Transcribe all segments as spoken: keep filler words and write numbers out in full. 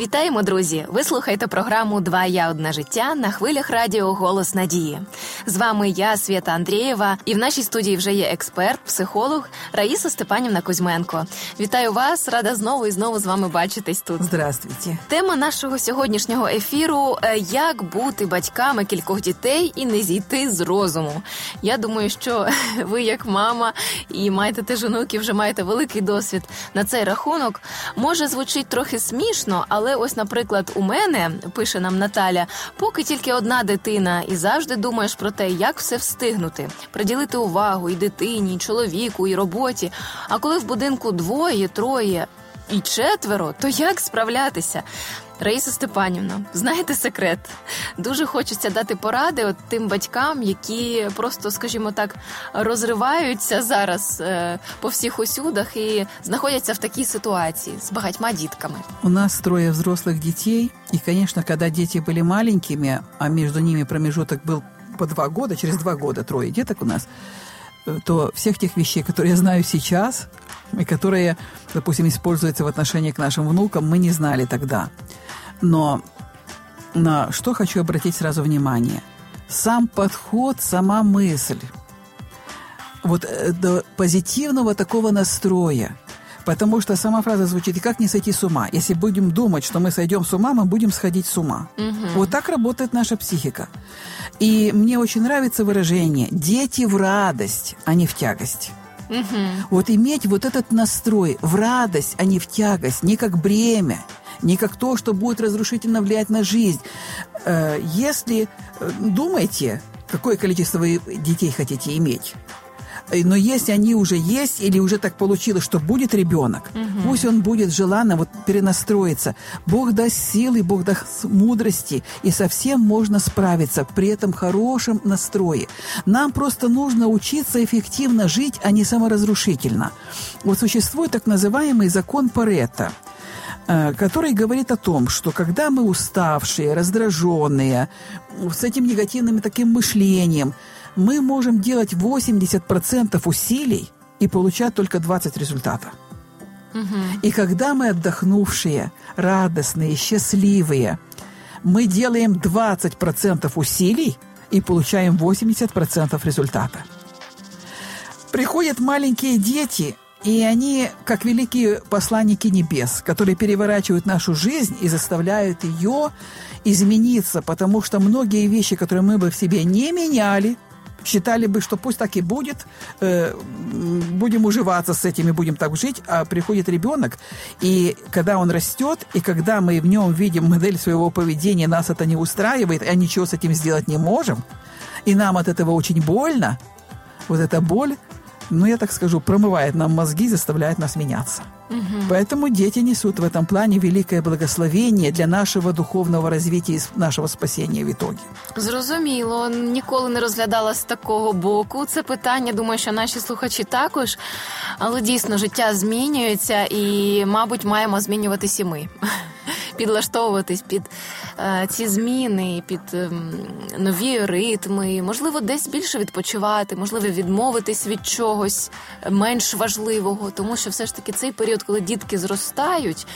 Вітаємо, друзі! Ви слухаєте програму «Два я одне життя» на хвилях радіо «Голос Надії». З вами я, Світа Андрієва, і в нашій студії вже є експерт, психолог Раїса Степанівна Кузьменко. Вітаю вас, рада знову і знову з вами бачитись тут. Здравствуйте! Тема нашого сьогоднішнього ефіру – як бути батьками кількох дітей і не зійти з розуму. Я думаю, що ви, як мама, і маєте теж онуків, вже маєте великий досвід на цей рахунок. Може, звучить трохи смішно, але ось, наприклад, у мене, пише нам Наталя, поки тільки одна дитина, і завжди думаєш про те, як все встигнути, приділити увагу і дитині, і чоловіку, і роботі. А коли в будинку двоє, троє і четверо, то як справлятися? Раїса Степанівна, знаєте секрет? Дуже хочеться дати поради от тим батькам, які просто, скажімо так, розриваються зараз е, по всіх усюдах і знаходяться в такій ситуації з багатьма дітками. У нас трое взрослых детей, и, конечно, когда дети были маленькими, а между ними промежуток был по два года, через два года трое деток у нас, то всех тех вещей, которые я знаю сейчас, и которые, допустим, используются в отношении к нашим внукам, мы не знали тогда. Но на что хочу обратить сразу внимание? Сам подход, сама мысль. Вот до позитивного такого настроя. Потому что сама фраза звучит «как не сойти с ума?». Если будем думать, что мы сойдем с ума, мы будем сходить с ума. Угу. Вот так работает наша психика. И мне очень нравится выражение «дети в радость, а не в тягость». Угу. Вот иметь вот этот настрой в радость, а не в тягость, не как бремя, не как то, что будет разрушительно влиять на жизнь. Если думаете, какое количество вы детей хотите иметь, но если они уже есть или уже так получилось, что будет ребенок, угу. пусть он будет желанно вот перенастроиться. Бог даст силы, Бог даст мудрости, и со всем можно справиться при этом хорошем настрое. Нам просто нужно учиться эффективно жить, а не саморазрушительно. Вот существует так называемый закон Парето, который говорит о том, что когда мы уставшие, раздраженные, с этим негативным таким мышлением, мы можем делать восемьдесят процентов усилий и получать только двадцать процентов результата. Угу. И когда мы отдохнувшие, радостные, счастливые, мы делаем двадцать процентов усилий и получаем восемьдесят процентов результата. Приходят маленькие дети, и они как великие посланники небес, которые переворачивают нашу жизнь и заставляют ее измениться, потому что многие вещи, которые мы бы в себе не меняли, считали бы, что пусть так и будет, э, будем уживаться с этим и будем так жить, а приходит ребенок, и когда он растет, и когда мы в нем видим модель своего поведения, нас это не устраивает, а ничего с этим сделать не можем, и нам от этого очень больно, вот эта боль, ну, я так скажу, промывает нам мозги, заставляет нас меняться. Угу. Поэтому дети несут в этом плане великое благословение для нашого духовного розвитку і нашого спасіння в ітогі. Зрозуміло. Ніколи не розглядала з такого боку це питання. Думаю, що наші слухачі також. Але дійсно, життя змінюється і, мабуть, маємо змінюватись і ми. Підлаштовуватись під е, ці зміни, під е, нові ритми, можливо, десь більше відпочивати, можливо, відмовитись від чогось менш важливого, тому що все ж таки цей період, коли дітки зростають,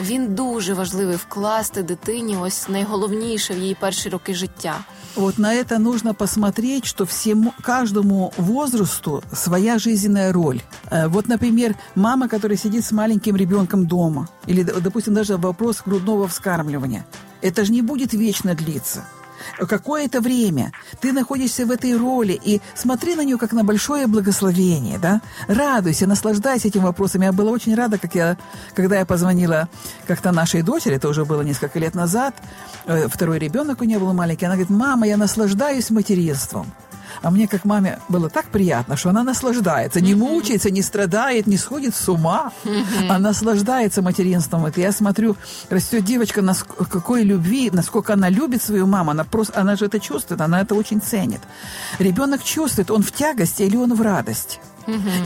він дуже важливий вкласти дитині ось найголовніше в її перші роки життя. Вот на это нужно посмотреть, что всему, каждому возрасту своя жизненная роль. Вот, например, мама, которая сидит с маленьким ребенком дома, или, допустим, даже вопрос грудного вскармливания. Это же не будет вечно длиться. Какое-то время ты находишься в этой роли, и смотри на нее как на большое благословение, да? Радуйся, наслаждайся этими вопросами. Я была очень рада, как я, когда я позвонила как-то нашей дочери, это уже было несколько лет назад, второй ребенок у нее был маленький, она говорит: «Мама, я наслаждаюсь материнством». А мне, как маме, было так приятно, что она наслаждается, не мучается, не страдает, не сходит с ума, а наслаждается материнством. Это я смотрю, растет девочка, какой любви, насколько она любит свою маму, она, просто, она же это чувствует, она это очень ценит. Ребенок чувствует, он в тягости или он в радость.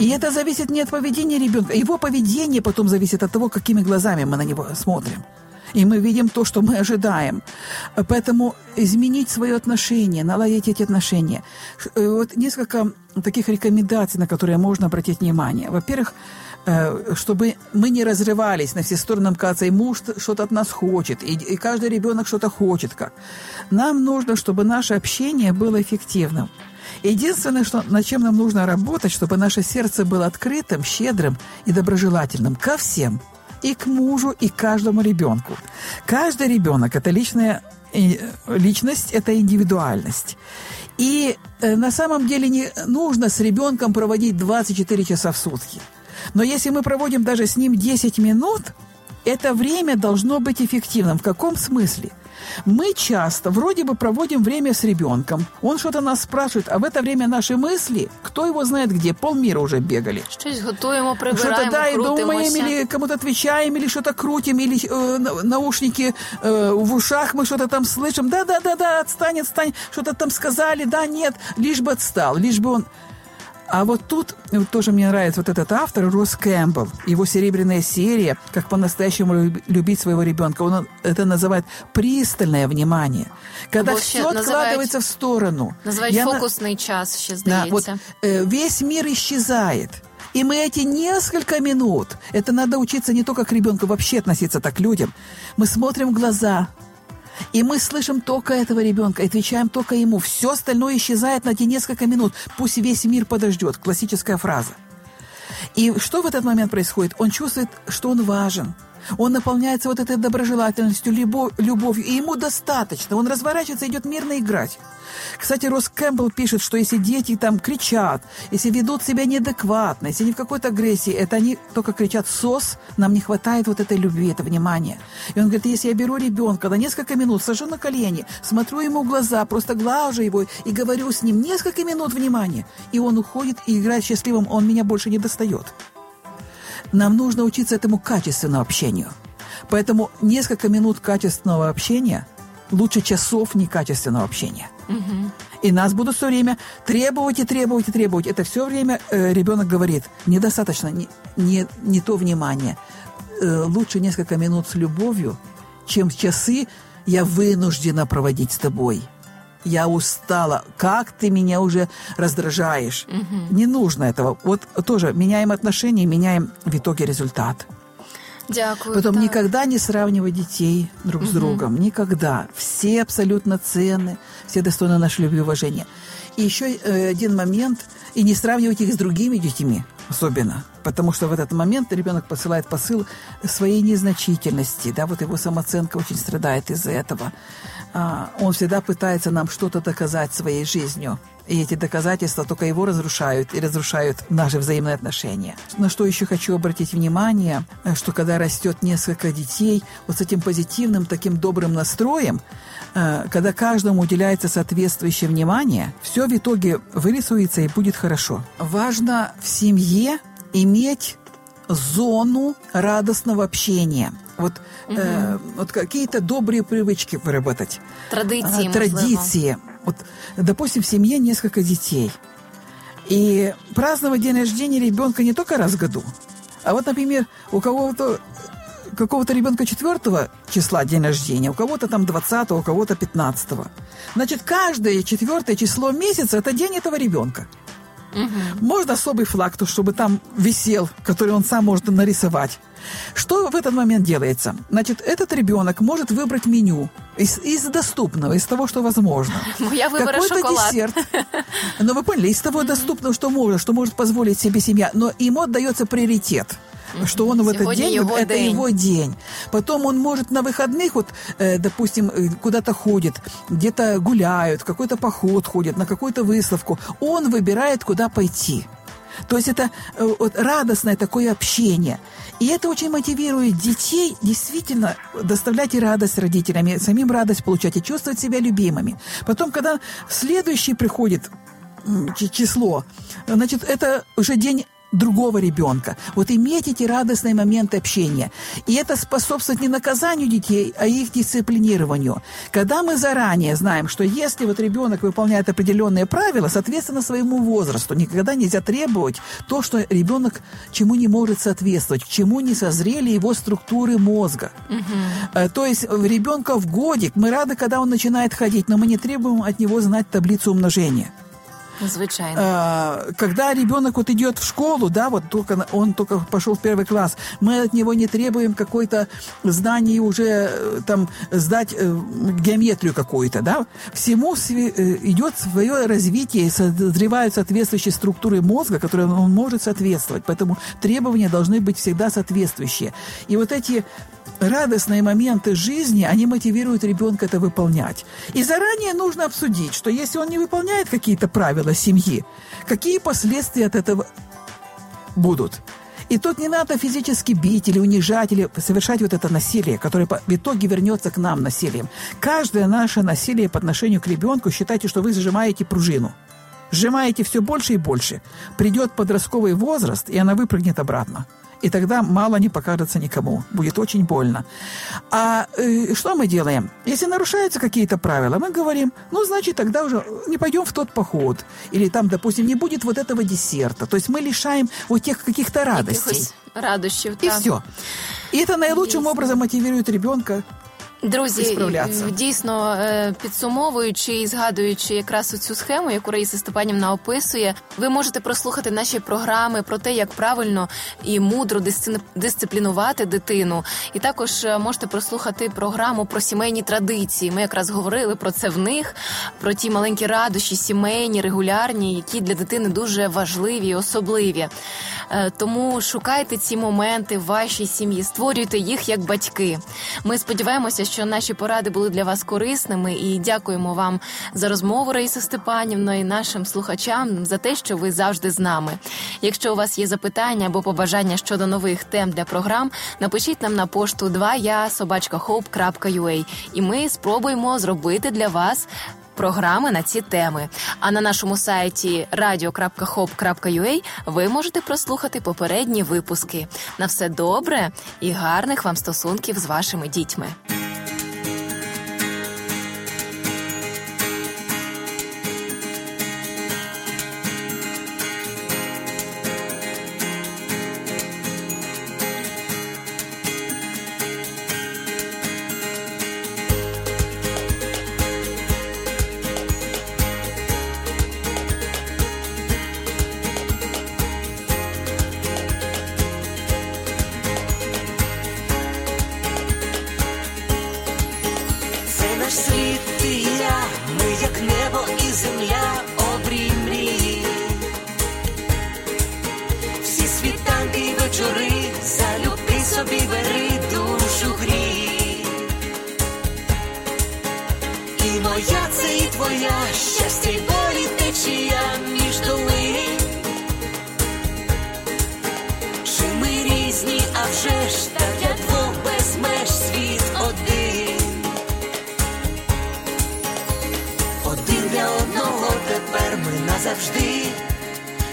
И это зависит не от поведения ребенка, его поведение потом зависит от того, какими глазами мы на него смотрим. и мы видим то, что мы ожидаем. Поэтому изменить свое отношение, наладить эти отношения. Вот несколько таких рекомендаций, на которые можно обратить внимание. Во-первых, чтобы мы не разрывались на все стороны, нам кажется, и муж что-то от нас хочет, и, и каждый ребенок что-то хочет. Как. Нам нужно, чтобы наше общение было эффективным. Единственное, что, над чем нам нужно работать, чтобы наше сердце было открытым, щедрым и доброжелательным ко всем, и к мужу, и к каждому ребенку. Каждый ребенок – это личная личность, это индивидуальность. И на самом деле не нужно с ребенком проводить двадцать четыре часа в сутки. Но если мы проводим даже с ним десять минут, это время должно быть эффективным. В каком смысле? Мы часто вроде бы проводим время с ребенком. Он что-то нас спрашивает, а в это время наши мысли, кто его знает где, полмира уже бегали. Что-то готовим, прибираем, что-то, да, и думаем, или кому-то отвечаем, или что-то крутим, или э, наушники э, в ушах, мы что-то там слышим. Да-да-да-да, отстань, отстань, что-то там сказали, да, нет, лишь бы отстал, лишь бы он... А вот тут вот тоже мне нравится вот этот автор Рос Кэмпбелл, его «Серебряная серия», как по-настоящему любить своего ребенка. Он это называет пристальное внимание, когда Бо все называють, откладывается в сторону. Называют фокусный на... час, ще здається. Да, вот, э, весь мир исчезает. И мы эти несколько минут, это надо учиться не только к ребенку, вообще относиться так к людям. Мы смотрим в глаза, и мы слышим только этого ребенка, отвечаем только ему. Все остальное исчезает на эти несколько минут. Пусть весь мир подождет. Классическая фраза. И что в этот момент происходит? Он чувствует, что он важен. Он наполняется вот этой доброжелательностью, любовью. И ему достаточно. Он разворачивается и идет мирно играть. Кстати, Рос Кэмпбелл пишет, что если дети там кричат, если ведут себя неадекватно, если они в какой-то агрессии, это они только кричат «сос», нам не хватает вот этой любви, этого внимания. И он говорит, если я беру ребенка на несколько минут, сажу на колени, смотрю ему в глаза, просто глажу его и говорю с ним несколько минут внимания, и он уходит и играет счастливым, он меня больше не достает. Нам нужно учиться этому качественному общению. Поэтому несколько минут качественного общения лучше часов некачественного общения. Угу. И нас будут все время требовать и требовать и требовать. Это все время э, ребенок говорит, недостаточно, не, не, не то внимание. Э, лучше несколько минут с любовью, чем часы я вынуждена проводить с тобой. Я устала. Как ты меня уже раздражаешь? Угу. Не нужно этого. Вот тоже меняем отношения, меняем в итоге результат. Дякую. Потом так. Никогда не сравнивай детей друг угу. с другом. Никогда. Все абсолютно ценны. Все достойны нашей любви и уважения. И еще один момент. И не сравнивать их с другими детьми особенно. Потому что в этот момент ребенок посылает посыл своей незначительности. Да, вот его самооценка очень страдает из-за этого. Он всегда пытается нам что-то доказать своей жизнью. И эти доказательства только его разрушают и разрушают наши взаимные отношения. На что еще хочу обратить внимание, что когда растет несколько детей, вот с этим позитивным, таким добрым настроем, когда каждому уделяется соответствующее внимание, все в итоге вырисуется и будет хорошо. Важно в семье иметь зону радостного общения. Вот, угу. э, вот какие-то добрые привычки выработать. Традиции. Традиции. Вот, допустим, в семье несколько детей. И праздновать день рождения ребенка не только раз в году. А вот, например, у кого-то какого-то ребенка четвёртого числа день рождения, у кого-то там двадцатого, у кого-то пятнадцатого. Значит, каждое четвёртое число месяца – это день этого ребенка. Угу. Можно особый флаг, то, чтобы там висел, который он сам может нарисовать. Что в этот момент делается? Значит, этот ребенок может выбрать меню из, из доступного, из того, что возможно. Я выберу шоколад. Десерт. Но вы поняли, из того доступного, что можно, что может позволить себе семья. Но ему отдается приоритет, что он в Сегодня этот день, вот, это день. Его день. Потом он может на выходных, вот, э, допустим, куда-то ходит, где-то гуляют, в какой-то поход ходит, на какую-то выставку. Он выбирает, куда пойти. То есть это э, вот, радостное такое общение. И это очень мотивирует детей действительно доставлять и радость родителям, и самим радость получать, и чувствовать себя любимыми. Потом, когда следующий приходит число, значит, это уже день другого ребенка. Вот иметь эти радостные моменты общения. И это способствует не наказанию детей, а их дисциплинированию. Когда мы заранее знаем, что если вот ребенок выполняет определенные правила, соответственно, своему возрасту, никогда нельзя требовать то, что ребенок чему не может соответствовать, к чему не созрели его структуры мозга. Угу. То есть ребенка в годик, мы рады, когда он начинает ходить, но мы не требуем от него знать таблицу умножения. Звичайно. Когда ребенок вот идет в школу, да, вот только он только пошел в первый класс, мы от него не требуем какой-то знаний уже там сдать геометрию какую-то, да. Всему идет свое развитие, созревают соответствующие структуры мозга, которым он может соответствовать. Поэтому требования должны быть всегда соответствующие. И вот эти радостные моменты жизни, они мотивируют ребенка это выполнять. И заранее нужно обсудить, что если он не выполняет какие-то правила семьи, какие последствия от этого будут. И тут не надо физически бить или унижать, или совершать вот это насилие, которое в итоге вернется к нам насилием. Каждое наше насилие по отношению к ребенку, считайте, что вы сжимаете пружину. Сжимаете все больше и больше. Придет подростковый возраст, и она выпрыгнет обратно. И тогда мало не покажется никому. Будет очень больно. А э, что мы делаем? Если нарушаются какие-то правила, мы говорим, ну, значит, тогда уже не пойдем в тот поход. Или там, допустим, не будет вот этого десерта. То есть мы лишаем вот тех каких-то радостей. Радощів, так. І все. І це найлучшим образом мотивує ребенка. Друзі, дійсно, підсумовуючи і згадуючи якраз цю схему, яку Раїса Степанівна описує, ви можете прослухати наші програми про те, як правильно і мудро дисциплінувати дитину. І також можете прослухати програму про сімейні традиції. Ми якраз говорили про це в них, про ті маленькі радощі сімейні, регулярні, які для дитини дуже важливі і особливі. Тому шукайте ці моменти в вашій сім'ї, створюйте їх як батьки. Ми сподіваємося, що наші поради були для вас корисними, і дякуємо вам за розмову, Раїса Степанівна, і нашим слухачам за те, що ви завжди з нами. Якщо у вас є запитання або побажання щодо нових тем для програм, напишіть нам на пошту два я собачка хоп крапка ю а, і ми спробуємо зробити для вас програми на ці теми. А на нашому сайті радіо крапка хоп крапка ю а ви можете прослухати попередні випуски. На все добре і гарних вам стосунків з вашими дітьми.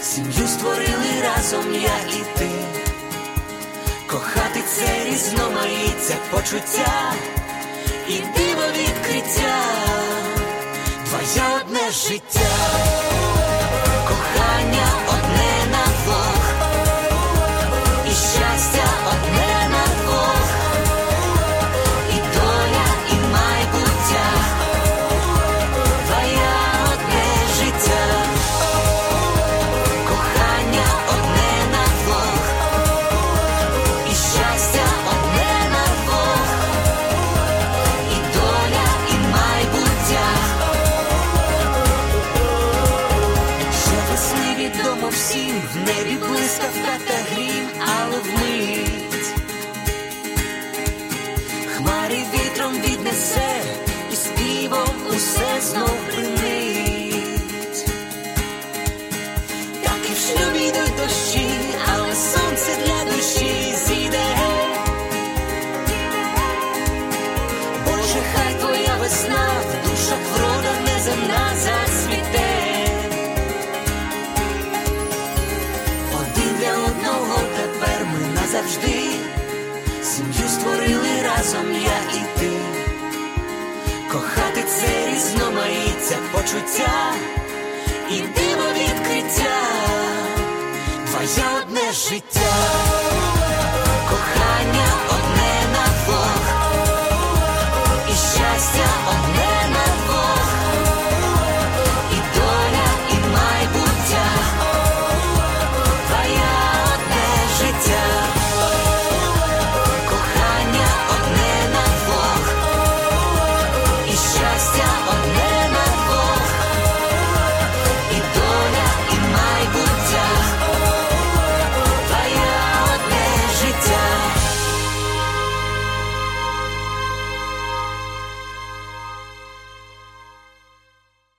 Сім'ю створили разом я і ти. Кохати це різноманіття почуття і диво відкриття. Твоє одне життя, кохання одне на двох, і щастя одне на двох, і доля, і майбуття. Твоє одне життя. разом я і ти. Кохати це різноманіття почуття і диво відкриття. Два я одне життя.